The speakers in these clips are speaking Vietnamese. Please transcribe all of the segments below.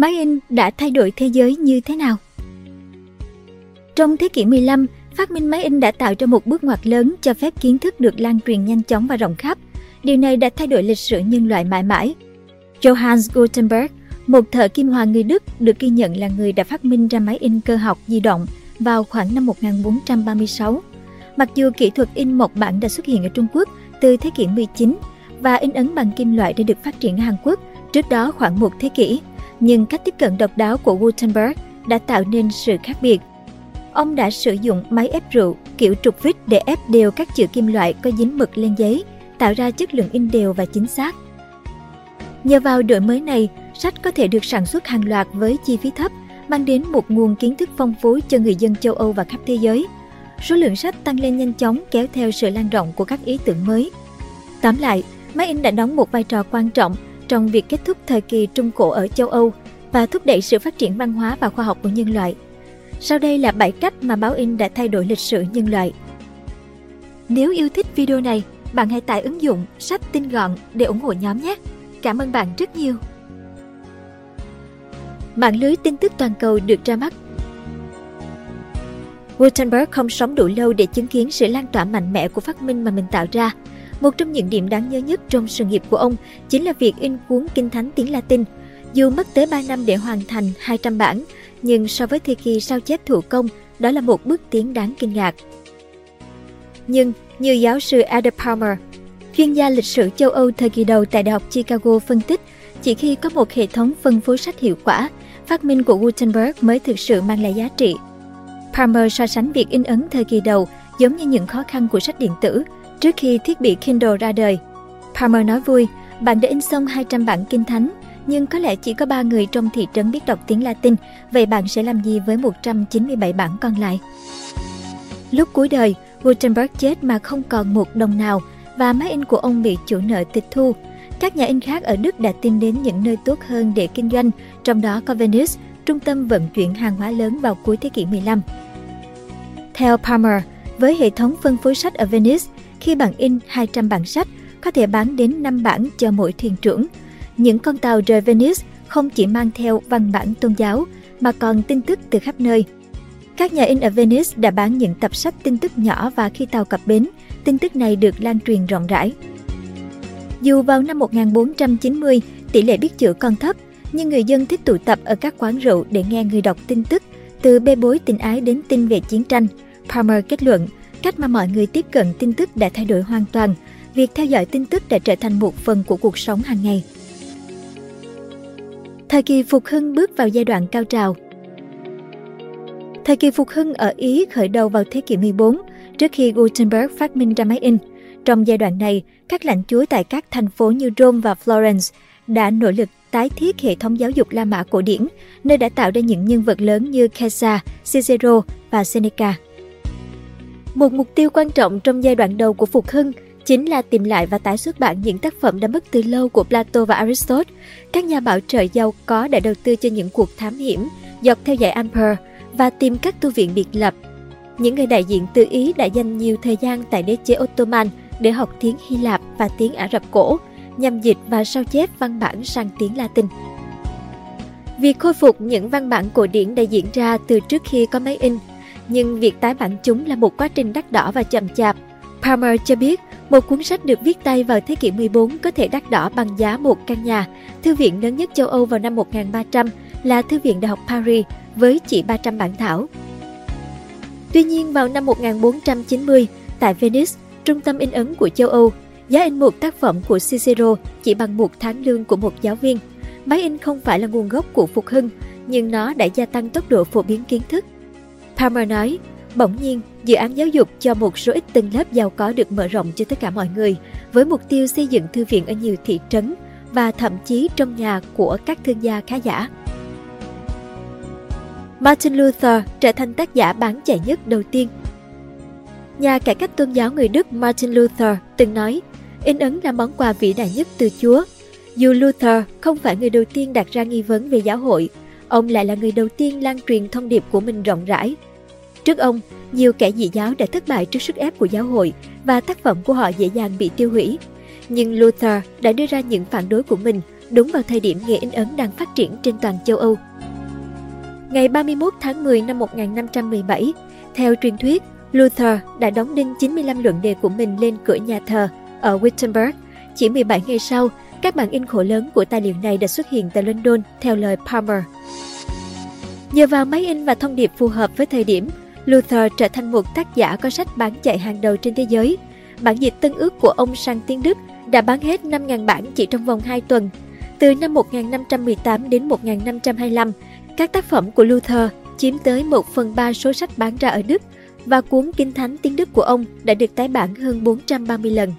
máy in đã thay đổi thế giới như thế nào? Trong thế kỷ 15, phát minh máy in đã tạo ra một bước ngoặt lớn cho phép kiến thức được lan truyền nhanh chóng và rộng khắp. Điều này đã thay đổi lịch sử nhân loại mãi mãi. Johannes Gutenberg, một thợ kim hoàn người Đức, được ghi nhận là người đã phát minh ra máy in cơ học di động vào khoảng năm 1436. Mặc dù kỹ thuật in mộc bản đã xuất hiện ở Trung Quốc từ thế kỷ 19 và in ấn bằng kim loại đã được phát triển ở Hàn Quốc trước đó khoảng một thế kỷ, nhưng cách tiếp cận độc đáo của Gutenberg đã tạo nên sự khác biệt. Ông đã sử dụng máy ép rượu kiểu trục vít để ép đều các chữ kim loại có dính mực lên giấy, tạo ra chất lượng in đều và chính xác. Nhờ vào đổi mới này, sách có thể được sản xuất hàng loạt với chi phí thấp, mang đến một nguồn kiến thức phong phú cho người dân châu Âu và khắp thế giới. Số lượng sách tăng lên nhanh chóng kéo theo sự lan rộng của các ý tưởng mới. Tóm lại, máy in đã đóng một vai trò quan trọng trong việc kết thúc thời kỳ Trung Cổ ở châu Âu và thúc đẩy sự phát triển văn hóa và khoa học của nhân loại. Sau đây là 7 cách mà báo in đã thay đổi lịch sử nhân loại. Nếu yêu thích video này, bạn hãy tải ứng dụng Sách Tinh Gọn để ủng hộ nhóm nhé. Cảm ơn bạn rất nhiều. Mạng lưới tin tức toàn cầu được ra mắt. Gutenberg không sống đủ lâu để chứng kiến sự lan tỏa mạnh mẽ của phát minh mà mình tạo ra. Một trong những điểm đáng nhớ nhất trong sự nghiệp của ông chính là việc in cuốn Kinh Thánh tiếng Latin. Dù mất tới 3 năm để hoàn thành 200 bản, nhưng so với thời kỳ sao chép thủ công, đó là một bước tiến đáng kinh ngạc. Nhưng, như giáo sư Ada Palmer, chuyên gia lịch sử châu Âu thời kỳ đầu tại Đại học Chicago phân tích, chỉ khi có một hệ thống phân phối sách hiệu quả, phát minh của Gutenberg mới thực sự mang lại giá trị. Palmer so sánh việc in ấn thời kỳ đầu giống như những khó khăn của sách điện tử trước khi thiết bị Kindle ra đời. Palmer nói vui, bạn đã in xong 200 bản Kinh Thánh, nhưng có lẽ chỉ có 3 người trong thị trấn biết đọc tiếng Latin, vậy bạn sẽ làm gì với 197 bản còn lại? Lúc cuối đời, Gutenberg chết mà không còn một đồng nào và máy in của ông bị chủ nợ tịch thu. Các nhà in khác ở Đức đã tìm đến những nơi tốt hơn để kinh doanh, trong đó có Venice, trung tâm vận chuyển hàng hóa lớn vào cuối thế kỷ 15. Theo Palmer, với hệ thống phân phối sách ở Venice, khi bạn in 200 bản sách, có thể bán đến 5 bản cho mỗi thuyền trưởng. Những con tàu rời Venice không chỉ mang theo văn bản tôn giáo, mà còn tin tức từ khắp nơi. Các nhà in ở Venice đã bán những tập sách tin tức nhỏ và khi tàu cập bến, tin tức này được lan truyền rộng rãi. Dù vào năm 1490, tỷ lệ biết chữ còn thấp, nhưng người dân thích tụ tập ở các quán rượu để nghe người đọc tin tức, từ bê bối tình ái đến tin về chiến tranh. Palmer kết luận, cách mà mọi người tiếp cận tin tức đã thay đổi hoàn toàn, việc theo dõi tin tức đã trở thành một phần của cuộc sống hàng ngày. Thời kỳ Phục Hưng bước vào giai đoạn cao trào. Thời kỳ Phục Hưng ở Ý khởi đầu vào thế kỷ 14, trước khi Gutenberg phát minh ra máy in. Trong giai đoạn này, các lãnh chúa tại các thành phố như Rome và Florence đã nỗ lực tái thiết hệ thống giáo dục La Mã cổ điển, nơi đã tạo ra những nhân vật lớn như Caesar, Cicero và Seneca. Một mục tiêu quan trọng trong giai đoạn đầu của Phục Hưng chính là tìm lại và tái xuất bản những tác phẩm đã mất từ lâu của Plato và Aristotle. Các nhà bảo trợ giàu có đã đầu tư cho những cuộc thám hiểm dọc theo dải Amper và tìm các tu viện biệt lập. Những người đại diện từ Ý đã dành nhiều thời gian tại đế chế Ottoman để học tiếng Hy Lạp và tiếng Ả Rập cổ, nhằm dịch và sao chép văn bản sang tiếng Latin. Việc khôi phục những văn bản cổ điển đã diễn ra từ trước khi có máy in, nhưng việc tái bản chúng là một quá trình đắt đỏ và chậm chạp. Palmer cho biết, một cuốn sách được viết tay vào thế kỷ 14 có thể đắt đỏ bằng giá một căn nhà. Thư viện lớn nhất châu Âu vào năm 1300 là Thư viện Đại học Paris với chỉ 300 bản thảo. Tuy nhiên, vào năm 1490, tại Venice, trung tâm in ấn của châu Âu, giá in một tác phẩm của Cicero chỉ bằng một tháng lương của một giáo viên. Máy in không phải là nguồn gốc của Phục Hưng, nhưng nó đã gia tăng tốc độ phổ biến kiến thức. Palmer nói, bỗng nhiên, dự án giáo dục cho một số ít tầng lớp giàu có được mở rộng cho tất cả mọi người, với mục tiêu xây dựng thư viện ở nhiều thị trấn và thậm chí trong nhà của các thương gia khá giả. Martin Luther trở thành tác giả bán chạy nhất đầu tiên. Nhà cải cách tôn giáo người Đức Martin Luther từng nói, in ấn là món quà vĩ đại nhất từ Chúa. Dù Luther không phải người đầu tiên đặt ra nghi vấn về giáo hội, ông lại là người đầu tiên lan truyền thông điệp của mình rộng rãi. Trước ông, nhiều kẻ dị giáo đã thất bại trước sức ép của giáo hội và tác phẩm của họ dễ dàng bị tiêu hủy. Nhưng Luther đã đưa ra những phản đối của mình đúng vào thời điểm nghề in ấn đang phát triển trên toàn châu Âu. Ngày 31 tháng 10 năm 1517, theo truyền thuyết, Luther đã đóng đinh 95 luận đề của mình lên cửa nhà thờ ở Wittenberg. Chỉ 17 ngày sau, các bản in khổ lớn của tài liệu này đã xuất hiện tại London theo lời Palmer. Nhờ vào máy in và thông điệp phù hợp với thời điểm, Luther trở thành một tác giả có sách bán chạy hàng đầu trên thế giới. Bản dịch Tân Ước của ông sang tiếng Đức đã bán hết 5.000 bản chỉ trong vòng 2 tuần. Từ năm 1518 đến 1525, các tác phẩm của Luther chiếm tới 1/3 số sách bán ra ở Đức, và cuốn Kinh Thánh tiếng Đức của ông đã được tái bản hơn 430 lần.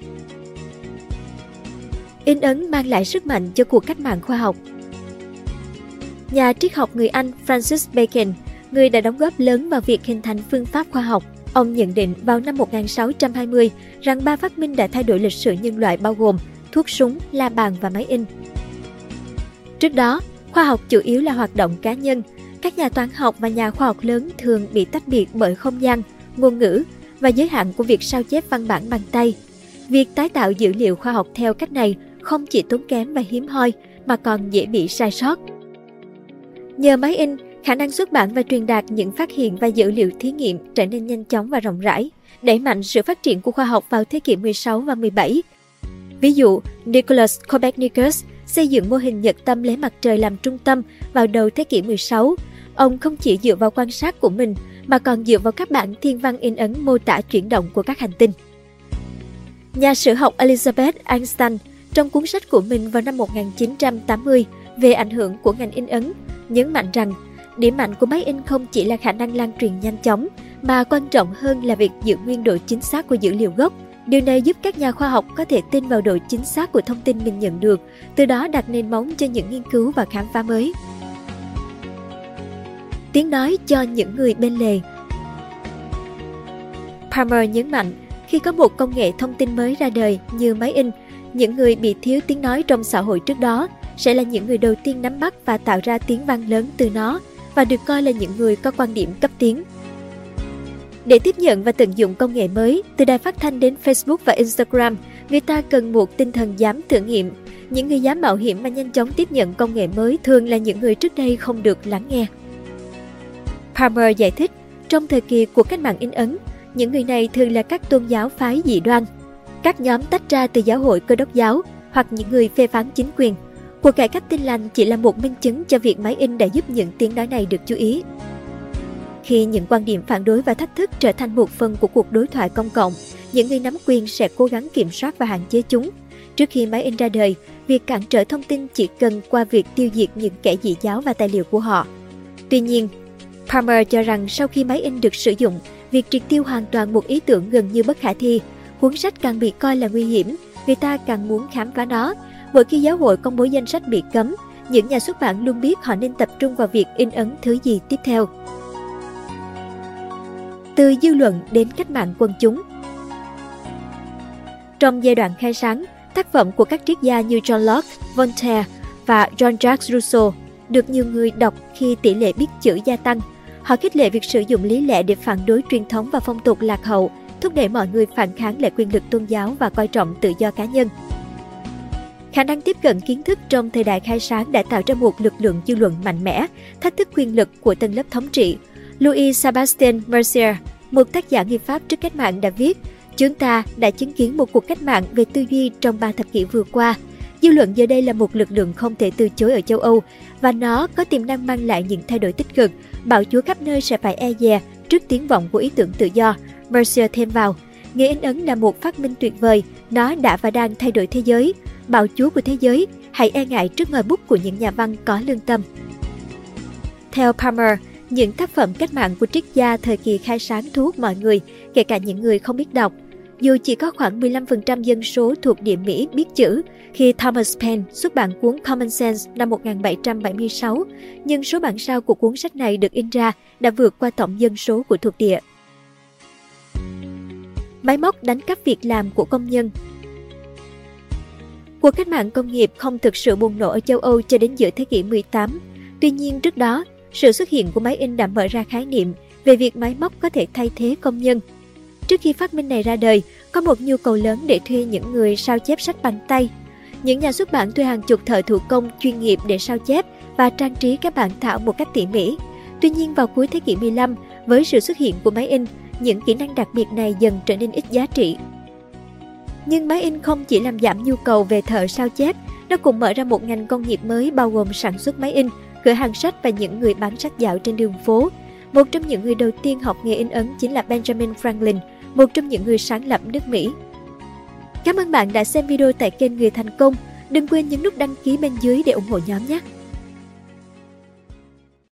In ấn mang lại sức mạnh cho cuộc cách mạng khoa học. Nhà triết học người Anh Francis Bacon, người đã đóng góp lớn vào việc hình thành phương pháp khoa học, ông nhận định vào năm 1620 rằng 3 phát minh đã thay đổi lịch sử nhân loại, bao gồm thuốc súng, la bàn và máy in. Trước đó, khoa học chủ yếu là hoạt động cá nhân. Các nhà toán học và nhà khoa học lớn thường bị tách biệt bởi không gian, ngôn ngữ và giới hạn của việc sao chép văn bản bằng tay. Việc tái tạo dữ liệu khoa học theo cách này không chỉ tốn kém và hiếm hoi mà còn dễ bị sai sót. Nhờ máy in, khả năng xuất bản và truyền đạt những phát hiện và dữ liệu thí nghiệm trở nên nhanh chóng và rộng rãi, đẩy mạnh sự phát triển của khoa học vào thế kỷ 16 và 17. Ví dụ, Nicholas Copernicus xây dựng mô hình nhật tâm lấy mặt trời làm trung tâm vào đầu thế kỷ 16. Ông không chỉ dựa vào quan sát của mình mà còn dựa vào các bản thiên văn in ấn mô tả chuyển động của các hành tinh. Nhà sử học Elizabeth Einstein trong cuốn sách của mình vào năm 1980 về ảnh hưởng của ngành in ấn nhấn mạnh rằng điểm mạnh của máy in không chỉ là khả năng lan truyền nhanh chóng mà quan trọng hơn là việc giữ nguyên độ chính xác của dữ liệu gốc. Điều này giúp các nhà khoa học có thể tin vào độ chính xác của thông tin mình nhận được, từ đó đặt nền móng cho những nghiên cứu và khám phá mới. Tiếng nói cho những người bên lề. Palmer nhấn mạnh, khi có một công nghệ thông tin mới ra đời như máy in, những người bị thiếu tiếng nói trong xã hội trước đó sẽ là những người đầu tiên nắm bắt và tạo ra tiếng vang lớn từ nó, và được coi là những người có quan điểm cấp tiến. Để tiếp nhận và tận dụng công nghệ mới, từ đài phát thanh đến Facebook và Instagram, người ta cần một tinh thần dám thử nghiệm. Những người dám mạo hiểm và nhanh chóng tiếp nhận công nghệ mới thường là những người trước đây không được lắng nghe. Palmer giải thích, trong thời kỳ của cách mạng in ấn, những người này thường là các tôn giáo phái dị đoan, các nhóm tách ra từ giáo hội Cơ đốc giáo hoặc những người phê phán chính quyền. Cuộc cải cách Tin Lành chỉ là một minh chứng cho việc máy in đã giúp những tiếng nói này được chú ý. Khi những quan điểm phản đối và thách thức trở thành một phần của cuộc đối thoại công cộng, những người nắm quyền sẽ cố gắng kiểm soát và hạn chế chúng. Trước khi máy in ra đời, việc cản trở thông tin chỉ cần qua việc tiêu diệt những kẻ dị giáo và tài liệu của họ. Tuy nhiên, Palmer cho rằng sau khi máy in được sử dụng, việc triệt tiêu hoàn toàn một ý tưởng gần như bất khả thi. Cuốn sách càng bị coi là nguy hiểm, người ta càng muốn khám phá nó. Mỗi khi giáo hội công bố danh sách bị cấm, những nhà xuất bản luôn biết họ nên tập trung vào việc in ấn thứ gì tiếp theo. Từ dư luận đến cách mạng quần chúng. Trong giai đoạn khai sáng, tác phẩm của các triết gia như John Locke, Voltaire và John Jacques Rousseau được nhiều người đọc khi tỷ lệ biết chữ gia tăng. Họ khích lệ việc sử dụng lý lẽ để phản đối truyền thống và phong tục lạc hậu, thúc đẩy mọi người phản kháng lại quyền lực tôn giáo và coi trọng tự do cá nhân. Khả năng tiếp cận kiến thức trong thời đại khai sáng đã tạo ra một lực lượng dư luận mạnh mẽ, thách thức quyền lực của tầng lớp thống trị. Louis Sébastien Mercier, một tác giả người Pháp trước cách mạng đã viết, chúng ta đã chứng kiến một cuộc cách mạng về tư duy trong 3 thập kỷ vừa qua. Dư luận giờ đây là một lực lượng không thể từ chối ở châu Âu, và nó có tiềm năng mang lại những thay đổi tích cực. Bạo chúa khắp nơi sẽ phải e dè trước tiếng vọng của ý tưởng tự do. Mercier thêm vào, nghề in ấn là một phát minh tuyệt vời, nó đã và đang thay đổi thế giới. Bạo chúa của thế giới, hãy e ngại trước ngòi bút của những nhà văn có lương tâm. Theo Palmer, những tác phẩm cách mạng của triết gia thời kỳ khai sáng thu hút mọi người, kể cả những người không biết đọc. Dù chỉ có khoảng 15% dân số thuộc địa Mỹ biết chữ, khi Thomas Paine xuất bản cuốn Common Sense năm 1776, nhưng số bản sao của cuốn sách này được in ra đã vượt qua tổng dân số của thuộc địa. Máy móc đánh cắp việc làm của công nhân. Cuộc cách mạng công nghiệp không thực sự bùng nổ ở châu Âu cho đến giữa thế kỷ 18. Tuy nhiên trước đó, sự xuất hiện của máy in đã mở ra khái niệm về việc máy móc có thể thay thế công nhân. Trước khi phát minh này ra đời, có một nhu cầu lớn để thuê những người sao chép sách bằng tay. Những nhà xuất bản thuê hàng chục thợ thủ công chuyên nghiệp để sao chép và trang trí các bản thảo một cách tỉ mỉ. Tuy nhiên, vào cuối thế kỷ 15, với sự xuất hiện của máy in, những kỹ năng đặc biệt này dần trở nên ít giá trị. Nhưng máy in không chỉ làm giảm nhu cầu về thợ sao chép, nó cũng mở ra một ngành công nghiệp mới bao gồm sản xuất máy in, cửa hàng sách và những người bán sách dạo trên đường phố. Một trong những người đầu tiên học nghề in ấn chính là Benjamin Franklin, một trong những người sáng lập nước Mỹ. Cảm ơn bạn đã xem video tại kênh Người Thành Công. Đừng quên nhấn nút đăng ký bên dưới để ủng hộ nhóm nhé!